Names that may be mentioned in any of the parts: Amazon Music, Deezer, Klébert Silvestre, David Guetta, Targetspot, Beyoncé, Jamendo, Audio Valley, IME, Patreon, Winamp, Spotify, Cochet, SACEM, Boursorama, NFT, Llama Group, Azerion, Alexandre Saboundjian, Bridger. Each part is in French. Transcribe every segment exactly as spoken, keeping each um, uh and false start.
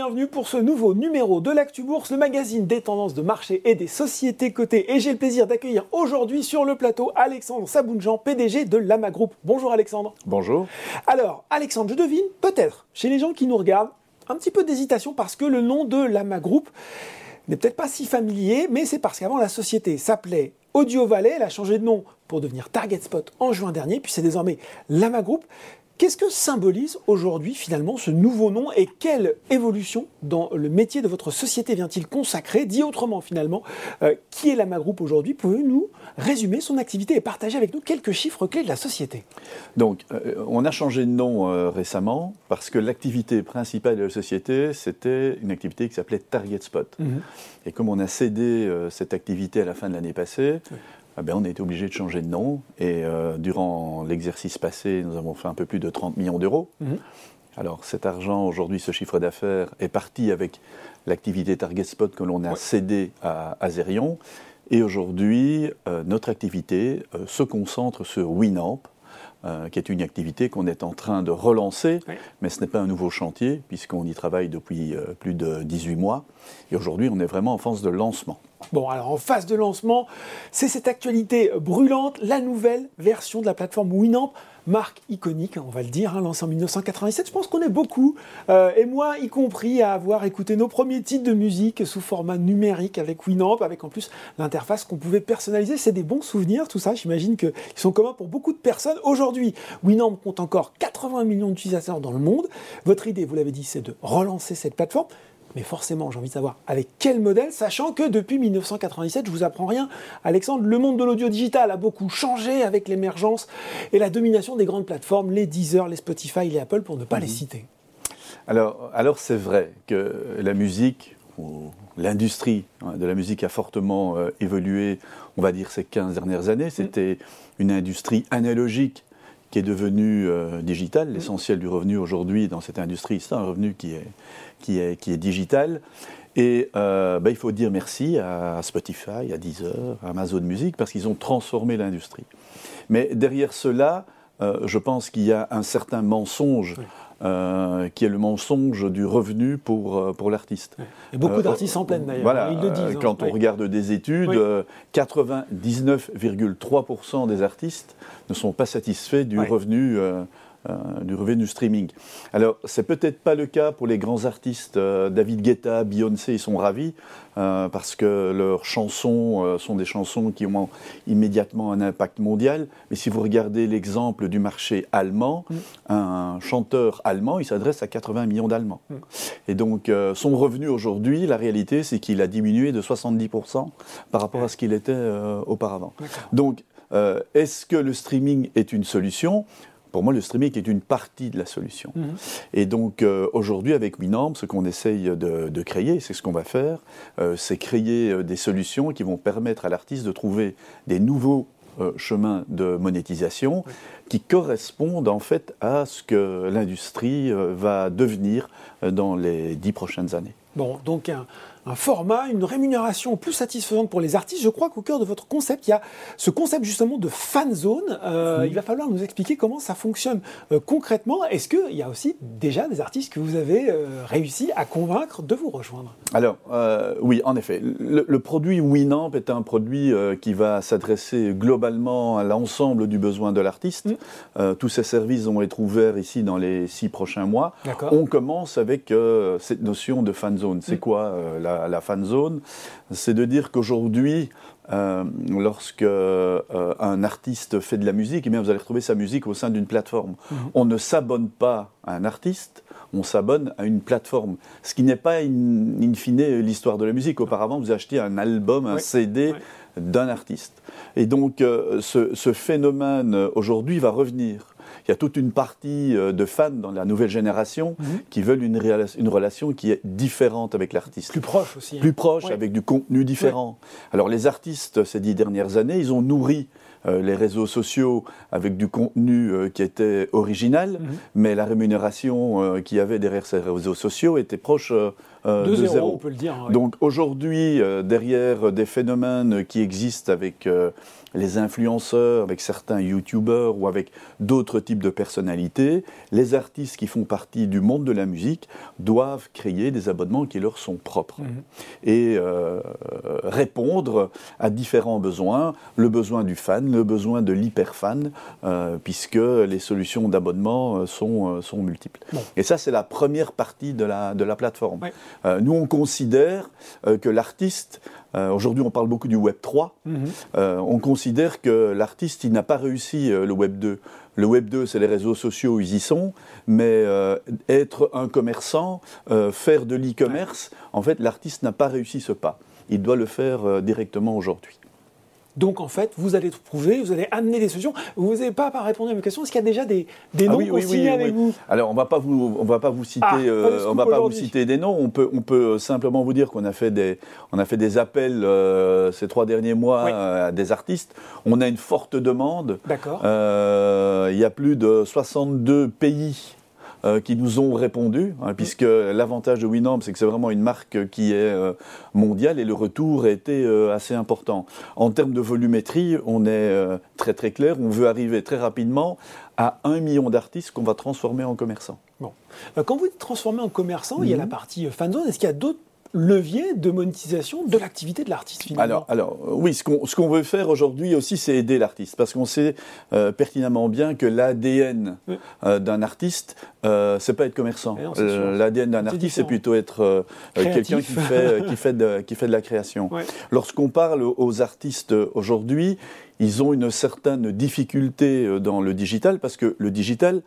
bienvenue pour ce nouveau numéro de l'Actu Bourse, le magazine des tendances de marché et des sociétés cotées. Et j'ai le plaisir d'accueillir aujourd'hui sur le plateau Alexandre Saboundjian, P D G de Llama Group. Bonjour Alexandre. Bonjour. Alors Alexandre, je devine peut-être chez les gens qui nous regardent un petit peu d'hésitation parce que le nom de Llama Group n'est peut-être pas si familier, mais c'est parce qu'avant la société s'appelait Audio Valley, elle a changé de nom pour devenir Targetspot en juin dernier, puis c'est désormais Llama Group. Qu'est-ce que symbolise aujourd'hui finalement ce nouveau nom et quelle évolution dans le métier de votre société vient-il consacrer? Dit autrement finalement, euh, qui est Llama Group aujourd'hui? Pouvez-vous nous résumer son activité et partager avec nous quelques chiffres clés de la société? Donc, euh, on a changé de nom euh, récemment parce que l'activité principale de la société, c'était une activité qui s'appelait Targetspot. Mmh. Et comme on a cédé euh, cette activité à la fin de l'année passée, oui. Eh bien, on a été obligé de changer de nom et euh, durant l'exercice passé, nous avons fait un peu plus de trente millions d'euros. Mmh. Alors cet argent, aujourd'hui, ce chiffre d'affaires est parti avec l'activité Targetspot que l'on a ouais. cédé à Azerion. Et aujourd'hui, euh, notre activité euh, se concentre sur Winamp, euh, qui est une activité qu'on est en train de relancer, ouais. mais ce n'est pas un nouveau chantier puisqu'on y travaille depuis euh, plus de dix-huit mois. Et aujourd'hui, on est vraiment en phase de lancement. Bon, alors en phase de lancement, c'est cette actualité brûlante, la nouvelle version de la plateforme Winamp, marque iconique, on va le dire, hein, lancée en dix-neuf cent quatre-vingt-sept. Je pense qu'on est beaucoup, euh, et moi y compris, à avoir écouté nos premiers titres de musique sous format numérique avec Winamp, avec en plus l'interface qu'on pouvait personnaliser. C'est des bons souvenirs, tout ça, j'imagine qu'ils sont communs pour beaucoup de personnes. Aujourd'hui, Winamp compte encore quatre-vingts millions d'utilisateurs dans le monde. Votre idée, vous l'avez dit, c'est de relancer cette plateforme. Mais forcément, j'ai envie de savoir avec quel modèle, sachant que depuis dix-neuf cent quatre-vingt-sept, je ne vous apprends rien, Alexandre, le monde de l'audio digital a beaucoup changé avec l'émergence et la domination des grandes plateformes, les Deezer, les Spotify, les Apple, pour ne pas mmh. les citer. Alors, alors c'est vrai que la musique, ou l'industrie de la musique a fortement euh, évolué, on va dire ces quinze dernières années, c'était mmh. une industrie analogique qui est devenue euh, digitale. L'essentiel mmh. du revenu aujourd'hui dans cette industrie, c'est un revenu qui est, qui est, qui est digital. Et euh, bah, il faut dire merci à Spotify, à Deezer, à Amazon Music, parce qu'ils ont transformé l'industrie. Mais derrière cela, euh, je pense qu'il y a un certain mensonge, oui. euh, qui est le mensonge du revenu pour, pour l'artiste. Oui. Et beaucoup euh, d'artistes euh, en pleine d'ailleurs, voilà, ils le disent. Quand hein, on oui. regarde des études, oui. euh, quatre-vingt-dix-neuf virgule trois pour cent des artistes ne sont pas satisfaits du, oui. revenu, euh, euh, du revenu streaming. Alors, c'est peut-être pas le cas pour les grands artistes. Euh, David Guetta, Beyoncé, ils sont ravis euh, parce que leurs chansons euh, sont des chansons qui ont immédiatement un impact mondial. Mais si vous regardez l'exemple du marché allemand, mmh. un chanteur allemand, il s'adresse à quatre-vingts millions d'Allemands. Mmh. Et donc, euh, son revenu aujourd'hui, la réalité, c'est qu'il a diminué de soixante-dix pour cent par rapport à ce qu'il était euh, auparavant. D'accord. Donc, Euh, est-ce que le streaming est une solution? Pour moi, le streaming est une partie de la solution. Mmh. Et donc, euh, aujourd'hui, avec Winamp, ce qu'on essaye de, de créer, c'est ce qu'on va faire, euh, c'est créer des solutions qui vont permettre à l'artiste de trouver des nouveaux euh, chemins de monétisation oui. qui correspondent en fait à ce que l'industrie euh, va devenir euh, dans les dix prochaines années. Bon, donc un, un format, une rémunération plus satisfaisante pour les artistes. Je crois qu'au cœur de votre concept, il y a ce concept justement de fan zone. Euh, mmh. Il va falloir nous expliquer comment ça fonctionne euh, concrètement. Est-ce qu'il y a aussi déjà des artistes que vous avez euh, réussi à convaincre de vous rejoindre? Alors, euh, oui, en effet. Le, le produit Winamp est un produit euh, qui va s'adresser globalement à l'ensemble du besoin de l'artiste. Mmh. Euh, tous ces services vont être ouverts ici dans les six prochains mois. D'accord. On commence avec euh, cette notion de fan zone. C'est quoi euh, la, la fan zone? C'est de dire qu'aujourd'hui, euh, lorsque euh, un artiste fait de la musique, eh bien, vous allez retrouver sa musique au sein d'une plateforme. Mm-hmm. On ne s'abonne pas à un artiste, on s'abonne à une plateforme. Ce qui n'est pas, in, in fine, l'histoire de la musique. Auparavant, vous achetiez un album, un oui. C D oui. d'un artiste. Et donc, euh, ce, ce phénomène, aujourd'hui, va revenir. Il y a toute une partie de fans dans la nouvelle génération mmh. qui veulent une, réla- une relation qui est différente avec l'artiste. Plus proche aussi. Hein. Plus proche, ouais. avec du contenu différent. Ouais. Alors les artistes, ces dix dernières années, ils ont nourri euh, les réseaux sociaux avec du contenu euh, qui était original, mmh. mais la rémunération euh, qu'il y avait derrière ces réseaux sociaux était proche euh, euh, de zéro. zéro. On peut le dire. Oui. Donc aujourd'hui, euh, derrière des phénomènes qui existent avec euh, les influenceurs, avec certains youtubeurs ou avec d'autres types de personnalités, les artistes qui font partie du monde de la musique doivent créer des abonnements qui leur sont propres, mmh. et euh, répondre à différents besoins, le besoin du fan, le besoin de l'hyper-fan, euh, puisque les solutions d'abonnement sont, sont multiples. Bon. Et ça, c'est la première partie de la, de la plateforme. Ouais. Euh, nous, on considère euh, que l'artiste... Euh, aujourd'hui, on parle beaucoup du Web trois. Mmh. Euh, on considère que l'artiste, il n'a pas réussi euh, le Web deux. Le Web deux, c'est les réseaux sociaux, ils y sont. Mais euh, être un commerçant, euh, faire de l'e-commerce, ouais. en fait, l'artiste n'a pas réussi ce pas. Il doit le faire euh, directement aujourd'hui. Donc, en fait, vous allez prouver, vous allez amener des solutions. Vous n'avez pas à répondre à mes questions. Est-ce qu'il y a déjà des, des noms ah oui, qu'on oui, signe oui, avec oui. vous ? Alors, on va pas vous, on va pas vous citer, ah, euh, on va pas vous citer des noms. On peut, on peut simplement vous dire qu'on a fait des, on a fait des appels euh, ces trois derniers mois oui. euh, à des artistes. On a une forte demande. D'accord. Euh, il y a plus de soixante-deux pays. Euh, qui nous ont répondu, hein, puisque l'avantage de Winamp, c'est que c'est vraiment une marque qui est euh, mondiale et le retour a été euh, assez important. En termes de volumétrie, on est euh, très très clair, on veut arriver très rapidement à un million d'artistes qu'on va transformer en commerçants. Bon. Quand vous dites transformer en commerçants, mmh. il y a la partie fanzone, est-ce qu'il y a d'autres levier de monétisation de l'activité de l'artiste finalement. Alors, alors oui, ce qu'on, ce qu'on veut faire aujourd'hui aussi, c'est aider l'artiste, parce qu'on sait euh, pertinemment bien que l'A D N oui. euh, d'un artiste, euh, c'est pas être commerçant. Non, euh, l'A D N d'un c'est artiste, différent. C'est plutôt être euh, quelqu'un qui fait, qui, fait de, qui fait de la création. Ouais. Lorsqu'on parle aux artistes aujourd'hui, ils ont une certaine difficulté dans le digital, parce que le digital...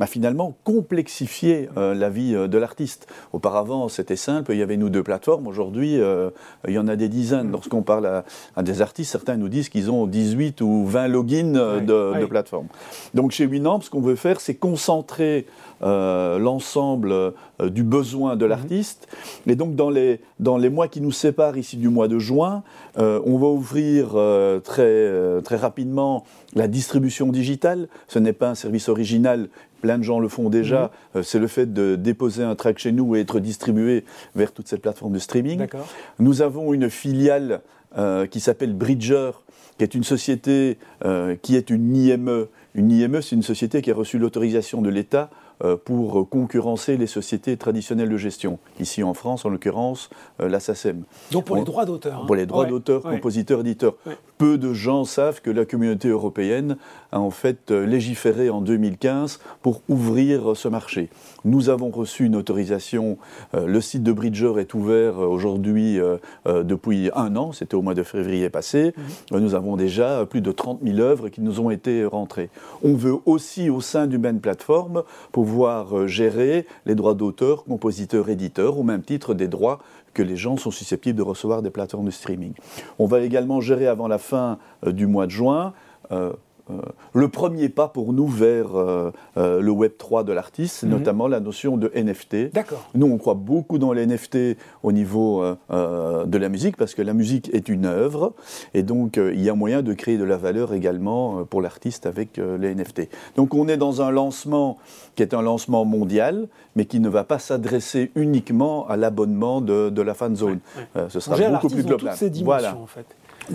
a finalement complexifié euh, la vie euh, de l'artiste. Auparavant, c'était simple, il y avait nous deux plateformes. Aujourd'hui, euh, il y en a des dizaines. Lorsqu'on parle à, à des artistes, certains nous disent qu'ils ont dix-huit ou vingt logins euh, de, oui. de plateformes. Donc chez Winamp, ce qu'on veut faire, c'est concentrer euh, l'ensemble euh, du besoin de l'artiste. Et donc dans les, dans les mois qui nous séparent ici du mois de juin, euh, on va ouvrir euh, très, très rapidement la distribution digitale. Ce n'est pas un service original. Plein de gens le font déjà, mmh. euh, c'est le fait de déposer un track chez nous et être distribué vers toute cette plateforme de streaming. D'accord. Nous avons une filiale euh, qui s'appelle Bridger, qui est une société euh, qui est une I M E. Une I M E, c'est une société qui a reçu l'autorisation de l'État euh, pour concurrencer les sociétés traditionnelles de gestion. Ici en France, en l'occurrence, euh, la SACEM. Donc pour On, les droits d'auteur. Hein. Pour les droits ouais, d'auteur, ouais. compositeurs, éditeurs. Ouais. Peu de gens savent que la communauté européenne a en fait légiféré en deux mille quinze pour ouvrir ce marché. Nous avons reçu une autorisation. Le site de Bridger est ouvert aujourd'hui depuis un an, c'était au mois de février passé. Mmh. Nous avons déjà plus de trente mille œuvres qui nous ont été rentrées. On veut aussi, au sein d'une même plateforme, pouvoir gérer les droits d'auteur, compositeurs, éditeurs, au même titre des droits que les gens sont susceptibles de recevoir des plateformes de streaming. On va également gérer avant la fin euh, du mois de juin euh, euh, le premier pas pour nous vers euh, euh, le Web trois de l'artiste, mm-hmm. notamment la notion de N F T. D'accord. Nous, on croit beaucoup dans les N F T au niveau euh, euh, de la musique, parce que la musique est une œuvre, et donc euh, il y a moyen de créer de la valeur également euh, pour l'artiste avec euh, les N F T. Donc on est dans un lancement qui est un lancement mondial, mais qui ne va pas s'adresser uniquement à l'abonnement de, de la fanzone. Ouais, ouais. Euh, ce sera beaucoup plus global. Toutes ces dimensions, voilà. En fait.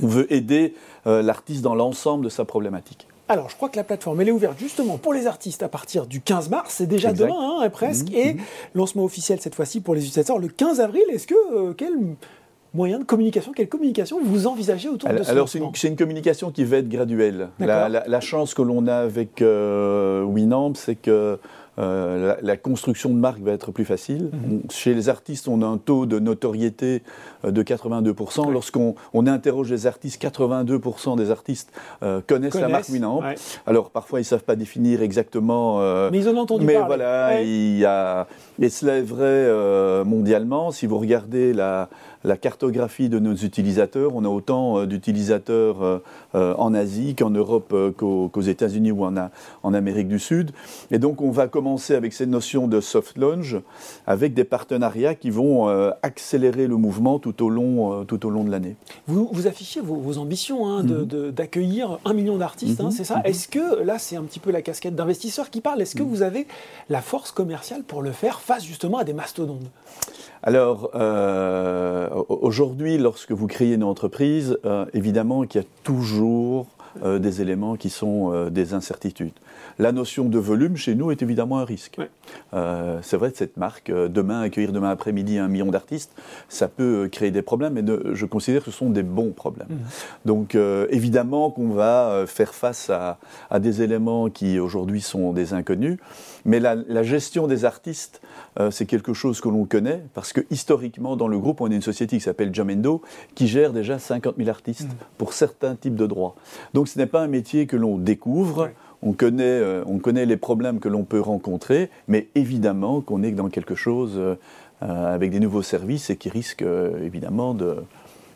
On veut aider euh, l'artiste dans l'ensemble de sa problématique. Alors, je crois que la plateforme, elle est ouverte justement pour les artistes à partir du quinze mars, c'est déjà exact. Demain, hein, presque, mmh, et mmh. lancement officiel cette fois-ci pour les utilisateurs le quinze avril. Est-ce que... Euh, quel... moyen de communication, quelle communication vous envisagez autour alors, de ce Alors, c'est une, c'est une communication qui va être graduelle. La, la, la chance que l'on a avec euh, Winamp, c'est que euh, la, la construction de marque va être plus facile. Mm-hmm. On, chez les artistes, on a un taux de notoriété euh, de quatre-vingt-deux pour cent. Ouais. Lorsqu'on on interroge les artistes, quatre-vingt-deux pour cent des artistes euh, connaissent, connaissent la marque Winamp. Ouais. Alors, parfois, ils ne savent pas définir exactement... Euh, mais ils en ont entendu mais parler. Mais voilà, ouais. il y a... Et cela est vrai euh, mondialement. Si vous regardez la... la cartographie de nos utilisateurs, on a autant euh, d'utilisateurs euh, euh, en Asie qu'en Europe, euh, qu'aux, qu'aux États-Unis ou en, en Amérique du Sud. Et donc on va commencer avec cette notion de soft launch, avec des partenariats qui vont euh, accélérer le mouvement tout au long, euh, tout au long de l'année. Vous, vous affichez vos, vos ambitions hein, de, mm-hmm. de, d'accueillir un million d'artistes, mm-hmm. hein, c'est ça mm-hmm. Est-ce que, là c'est un petit peu la casquette d'investisseurs qui parle, est-ce que mm-hmm. vous avez la force commerciale pour le faire face justement à des mastodontes ? Alors, euh, aujourd'hui, lorsque vous créez une entreprise, euh, évidemment qu'il y a toujours euh, des éléments qui sont euh, des incertitudes. La notion de volume, chez nous, est évidemment un risque. Ouais. Euh, c'est vrai que cette marque, euh, demain, accueillir demain après-midi un million d'artistes, ça peut euh, créer des problèmes, mais ne, je considère que ce sont des bons problèmes. Mmh. Donc, euh, évidemment qu'on va euh, faire face à, à des éléments qui, aujourd'hui, sont des inconnus, mais la, la gestion des artistes, euh, c'est quelque chose que l'on connaît, parce que, historiquement, dans le groupe, on est une société qui s'appelle Jamendo, qui gère déjà cinquante mille artistes mmh. pour certains types de droits. Donc, ce n'est pas un métier que l'on découvre, ouais. On connaît, euh, on connaît les problèmes que l'on peut rencontrer, mais évidemment qu'on est dans quelque chose euh, avec des nouveaux services et qui risque euh, évidemment de...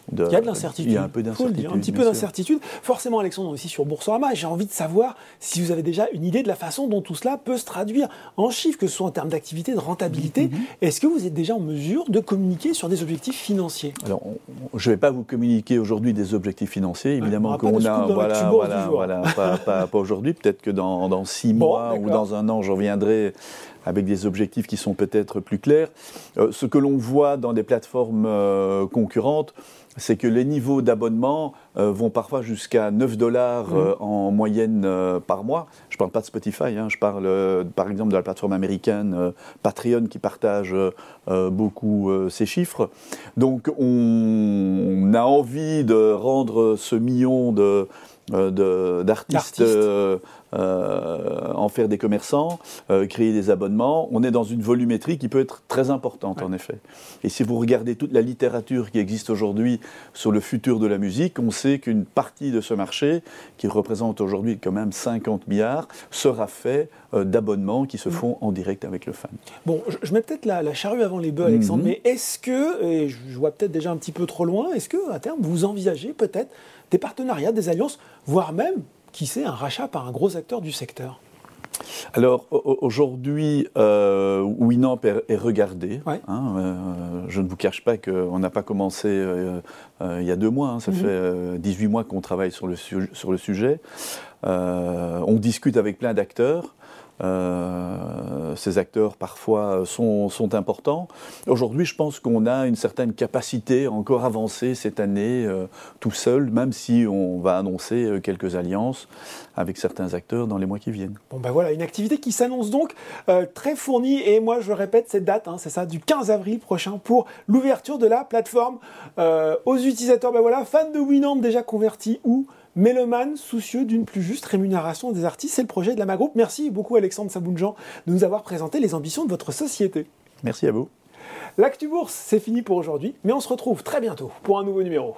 De, il y a de l'incertitude. Il y a un peu d'incertitude. Dire, un petit peu sûr. d'incertitude. Forcément, Alexandre, on est aussi sur Boursorama. J'ai envie de savoir si vous avez déjà une idée de la façon dont tout cela peut se traduire en chiffres, que ce soit en termes d'activité, de rentabilité. Mm-hmm. Est-ce que vous êtes déjà en mesure de communiquer sur des objectifs financiers ? Alors, on, je ne vais pas vous communiquer aujourd'hui des objectifs financiers. Évidemment ouais, qu'on a, voilà, voilà, voilà, pas, pas, pas aujourd'hui. Peut-être que dans, dans six bon, mois d'accord. ou dans un an, je reviendrai avec des objectifs qui sont peut-être plus clairs. Euh, ce que l'on voit dans des plateformes euh, concurrentes, c'est que les niveaux d'abonnement euh, vont parfois jusqu'à neuf dollars euh, mmh. en moyenne euh, par mois. Je ne parle pas de Spotify, hein, je parle euh, par exemple de la plateforme américaine euh, Patreon qui partage euh, beaucoup euh, ces chiffres. Donc on, on a envie de rendre ce million de... Euh, de, d'artistes, euh, euh, en faire des commerçants, euh, créer des abonnements. On est dans une volumétrie qui peut être très importante, ouais. en effet. Et si vous regardez toute la littérature qui existe aujourd'hui sur le futur de la musique, on sait qu'une partie de ce marché, qui représente aujourd'hui quand même cinquante milliards, sera fait euh, d'abonnements qui se font mmh. en direct avec le fan. Bon, je, je mets peut-être la, la charrue avant les bœufs, Alexandre, mmh. mais est-ce que, et je vois peut-être déjà un petit peu trop loin, est-ce que, à terme, vous envisagez peut-être des partenariats, des alliances, voire même, qui sait, un rachat par un gros acteur du secteur ? Alors, aujourd'hui, euh, Winamp est regardé. Ouais. Hein, euh, je ne vous cache pas qu'on n'a pas commencé euh, euh, il y a deux mois. Hein, ça mm-hmm. fait euh, dix-huit mois qu'on travaille sur le, su- sur le sujet. Euh, on discute avec plein d'acteurs. Euh, ces acteurs parfois sont, sont importants. Aujourd'hui, je pense qu'on a une certaine capacité encore avancée cette année euh, tout seul, même si on va annoncer quelques alliances avec certains acteurs dans les mois qui viennent. Bon ben voilà, une activité qui s'annonce donc euh, très fournie, et moi je répète cette date, hein, c'est ça, du quinze avril prochain pour l'ouverture de la plateforme euh, aux utilisateurs. Ben voilà, fans de Winamp déjà convertis ou mélomanes soucieux d'une plus juste rémunération des artistes, c'est le projet de Llama Group. Merci beaucoup Alexandre Saboundjian de nous avoir présenté les ambitions de votre société. Merci à vous. L'Actu Bourse, c'est fini pour aujourd'hui, mais on se retrouve très bientôt pour un nouveau numéro.